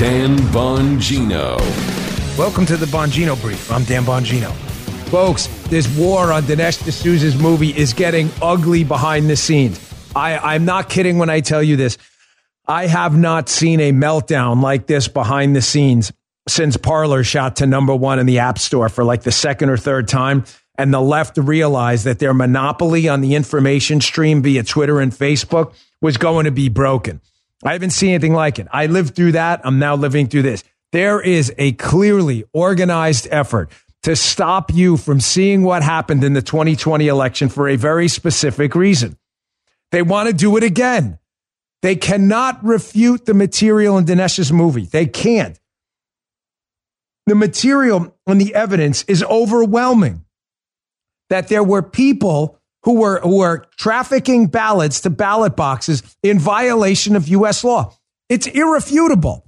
Dan Bongino. Welcome to the Bongino Brief. I'm Dan Bongino. Folks, this war on Dinesh D'Souza's movie is getting ugly behind the scenes. I'm not kidding when I tell you this. I have not seen a meltdown like this behind the scenes since Parler shot to #1 in the App Store for like the second or third time, and the left realized that their monopoly on the information stream via Twitter and Facebook was going to be broken. I haven't seen anything like it. I lived through that. I'm now living through this. There is a clearly organized effort to stop you from seeing what happened in the 2020 election for a very specific reason. They want to do it again. They cannot refute the material in Dinesh's movie. They can't. The material and the evidence is overwhelming that there were people who were trafficking ballots to ballot boxes in violation of U.S. law. It's irrefutable.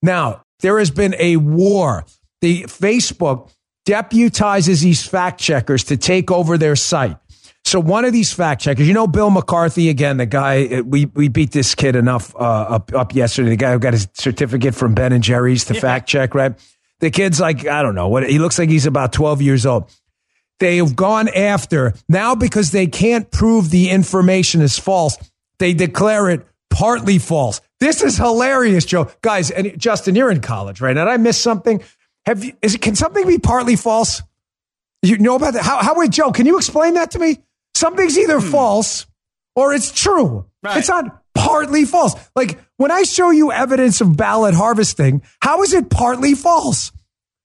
Now, there has been a war. The Facebook deputizes these fact checkers to take over their site. So one of these fact checkers, you know, Bill McCarthy, again, the guy, we beat this kid enough up yesterday, the guy who got his certificate from Ben and Jerry's to fact check, right? The kid's like, I don't know, what he looks like he's about 12 years old. They've gone after, now because they can't prove the information is false, they declare it partly false. This is hilarious, Joe. Guys, and Justin, you're in college, right? Did I miss something? Can something be partly false? You know about that? How wait, Joe, can you explain that to me? Something's either false or it's true. Right. It's not partly false. Like when I show you evidence of ballot harvesting, how is it partly false?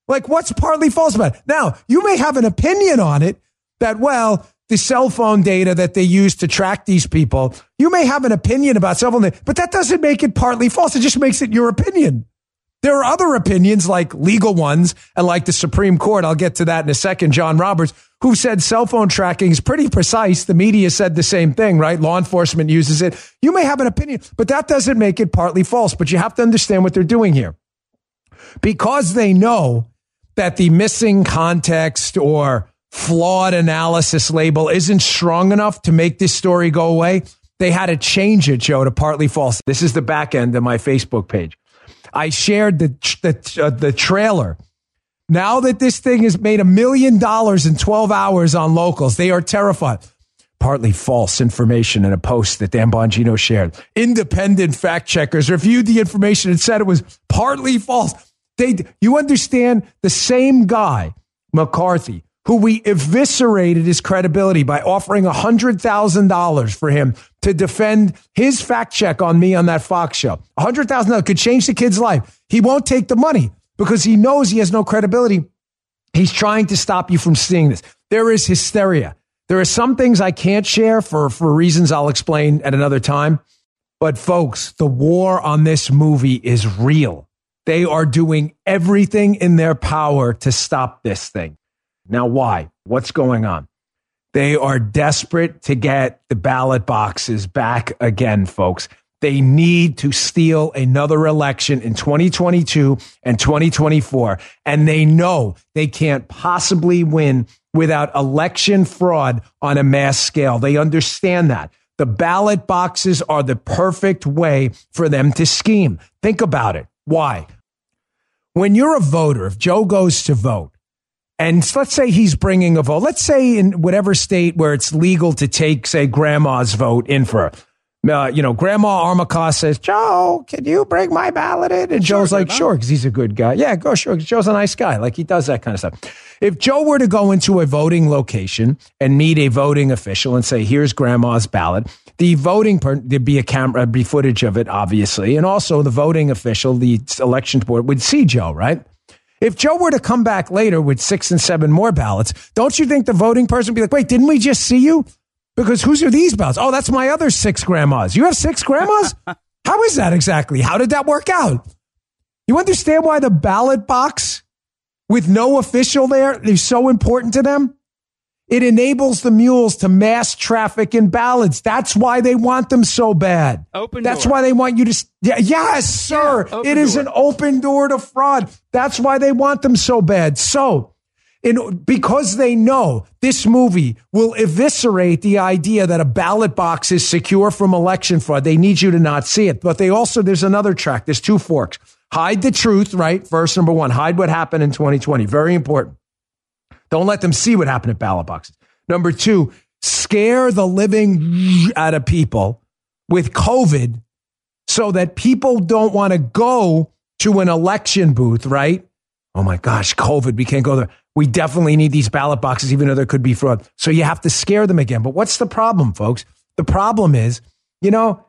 Like what's partly false about it? Now, you may have an opinion on it that, well, the cell phone data that they use to track these people, you may have an opinion about cell phone data, but that doesn't make it partly false. It just makes it your opinion. There are other opinions like legal ones and like the Supreme Court. I'll get to that in a second. John Roberts, who said cell phone tracking is pretty precise. The media said the same thing, right? Law enforcement uses it. You may have an opinion, but that doesn't make it partly false. But you have to understand what they're doing here. Because they know that the missing context or flawed analysis label isn't strong enough to make this story go away, they had to change it, Joe, to partly false. This is the back end of my Facebook page. I shared the trailer. Now that this thing has made $1 million in 12 hours on locals, they are terrified. Partly false information in a post that Dan Bongino shared. Independent fact checkers reviewed the information and said it was partly false. You understand, the same guy, McCarthy, who we eviscerated his credibility by offering $100,000 for him to defend his fact check on me on that Fox show. $100,000 could change the kid's life. He won't take the money because he knows he has no credibility. He's trying to stop you from seeing this. There is hysteria. There are some things I can't share for reasons I'll explain at another time. But folks, the war on this movie is real. They are doing everything in their power to stop this thing. Now, why? What's going on? They are desperate to get the ballot boxes back again, folks. They need to steal another election in 2022 and 2024. And they know they can't possibly win without election fraud on a mass scale. They understand that. The ballot boxes are the perfect way for them to scheme. Think about it. Why? When you're a voter, if Joe goes to vote, and let's say he's bringing a vote. Let's say in whatever state where it's legal to take, say, grandma's vote in for her. Grandma Armacost says, Joe, can you bring my ballot in? And Joe's like, sure, because he's a good guy. Yeah, go, sure. Joe's a nice guy. Like, he does that kind of stuff. If Joe were to go into a voting location and meet a voting official and say, here's grandma's ballot, the voting, there'd be a camera, be footage of it, obviously. And also the voting official, the election board, would see Joe, right? If Joe were to come back later with 6 and 7 more ballots, don't you think the voting person would be like, wait, didn't we just see you? Because whose are these ballots? Oh, that's my other 6 grandmas. You have 6 grandmas? How is that exactly? How did that work out? You understand why the ballot box with no official there is so important to them? It enables the mules to mass traffic in ballots. That's why they want them so bad. Open door. That's why they want you to... yes, sir. Yeah, it is an open door to fraud. That's why they want them so bad. So because they know this movie will eviscerate the idea that a ballot box is secure from election fraud. They need you to not see it. But they also, there's another track. There's two forks. Hide the truth, right? Verse number one, hide what happened in 2020. Very important. Don't let them see what happened at ballot boxes. Number two, scare the living out of people with COVID so that people don't want to go to an election booth, right? Oh my gosh, COVID, we can't go there. We definitely need these ballot boxes, even though there could be fraud. So you have to scare them again. But what's the problem, folks? The problem is, you know,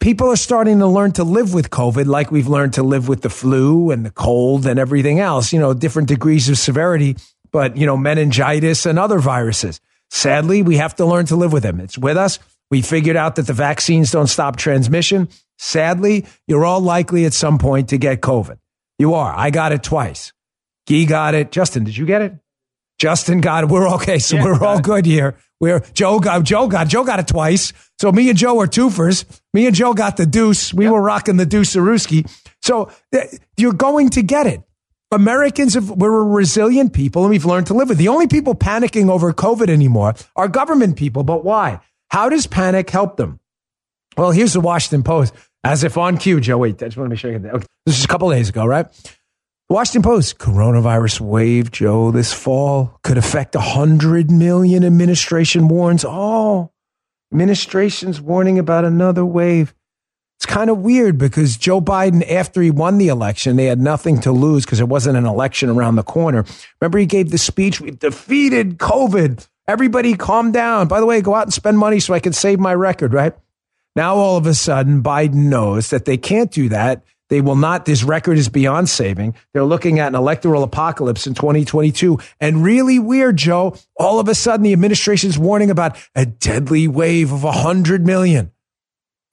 people are starting to learn to live with COVID like we've learned to live with the flu and the cold and everything else, you know, different degrees of severity, but, you know, meningitis and other viruses. Sadly, we have to learn to live with them. It's with us. We figured out that the vaccines don't stop transmission. Sadly, you're all likely at some point to get COVID. You are. I got it twice. Guy got it. Justin, did you get it? Justin got it. We're okay. So yeah, we're all good here. Joe got it twice. So me and Joe are twofers. Me and Joe got the deuce. We were rocking the deuce-a-rooski. So you're going to get it. Americans, we're a resilient people and we've learned to live with it. The only people panicking over COVID anymore are government people. But why? How does panic help them? Well, here's the Washington Post. As if on cue, Joe, wait, I just want to make sure I get that. Okay. This is a couple of days ago, right? Washington Post, coronavirus wave, Joe, this fall could affect 100 million. Administration warns. Oh, administration's warning about another wave. It's kind of weird because Joe Biden, after he won the election, they had nothing to lose because there wasn't an election around the corner. Remember, he gave the speech, we've defeated COVID. Everybody calm down. By the way, go out and spend money so I can save my record, right? Now, all of a sudden, Biden knows that they can't do that. They will not. This record is beyond saving. They're looking at an electoral apocalypse in 2022. And really weird, Joe, all of a sudden, the administration's warning about a deadly wave of 100 million.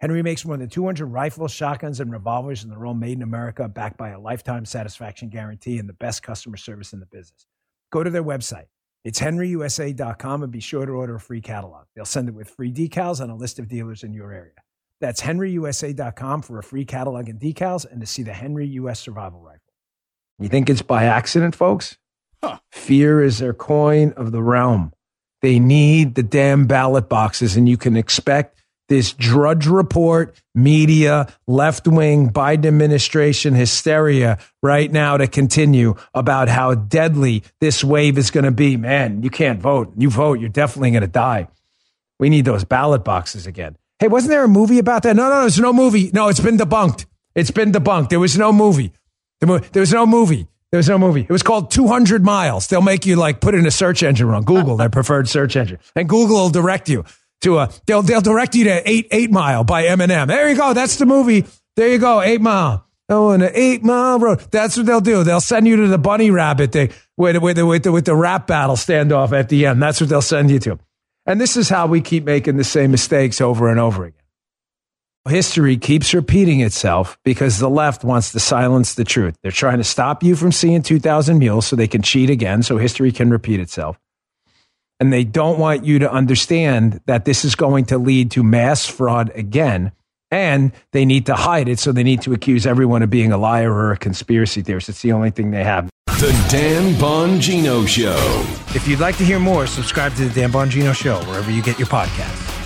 Henry makes more than 200 rifles, shotguns, and revolvers, and they're all made in America, backed by a lifetime satisfaction guarantee and the best customer service in the business. Go to their website. It's henryusa.com and be sure to order a free catalog. They'll send it with free decals and a list of dealers in your area. That's henryusa.com for a free catalog and decals and to see the Henry U.S. Survival Rifle. You think it's by accident, folks? Huh. Fear is their coin of the realm. They need the damn ballot boxes, and you can expect this Drudge Report, media, left-wing Biden administration hysteria right now to continue about how deadly this wave is going to be. Man, you can't vote. You vote, you're definitely going to die. We need those ballot boxes again. Hey, wasn't there a movie about that? No, there's no movie. No, it's been debunked. It's been debunked. There was no movie. It was called 200 Miles. They'll make you like put in a search engine on Google, their preferred search engine, and Google will direct you to they'll direct you to Eight Mile by Eminem. There you go. That's the movie. There you go. 8 Mile. Oh, and an 8 Mile Road. That's what they'll do. They'll send you to the bunny rabbit thing with the rap battle standoff at the end. That's what they'll send you to. And this is how we keep making the same mistakes over and over again. History keeps repeating itself because the left wants to silence the truth. They're trying to stop you from seeing 2000 Mules so they can cheat again, so history can repeat itself. And they don't want you to understand that this is going to lead to mass fraud again, and they need to hide it, so they need to accuse everyone of being a liar or a conspiracy theorist. It's the only thing they have. The Dan Bongino Show. If you'd like to hear more, subscribe to The Dan Bongino Show wherever you get your podcasts.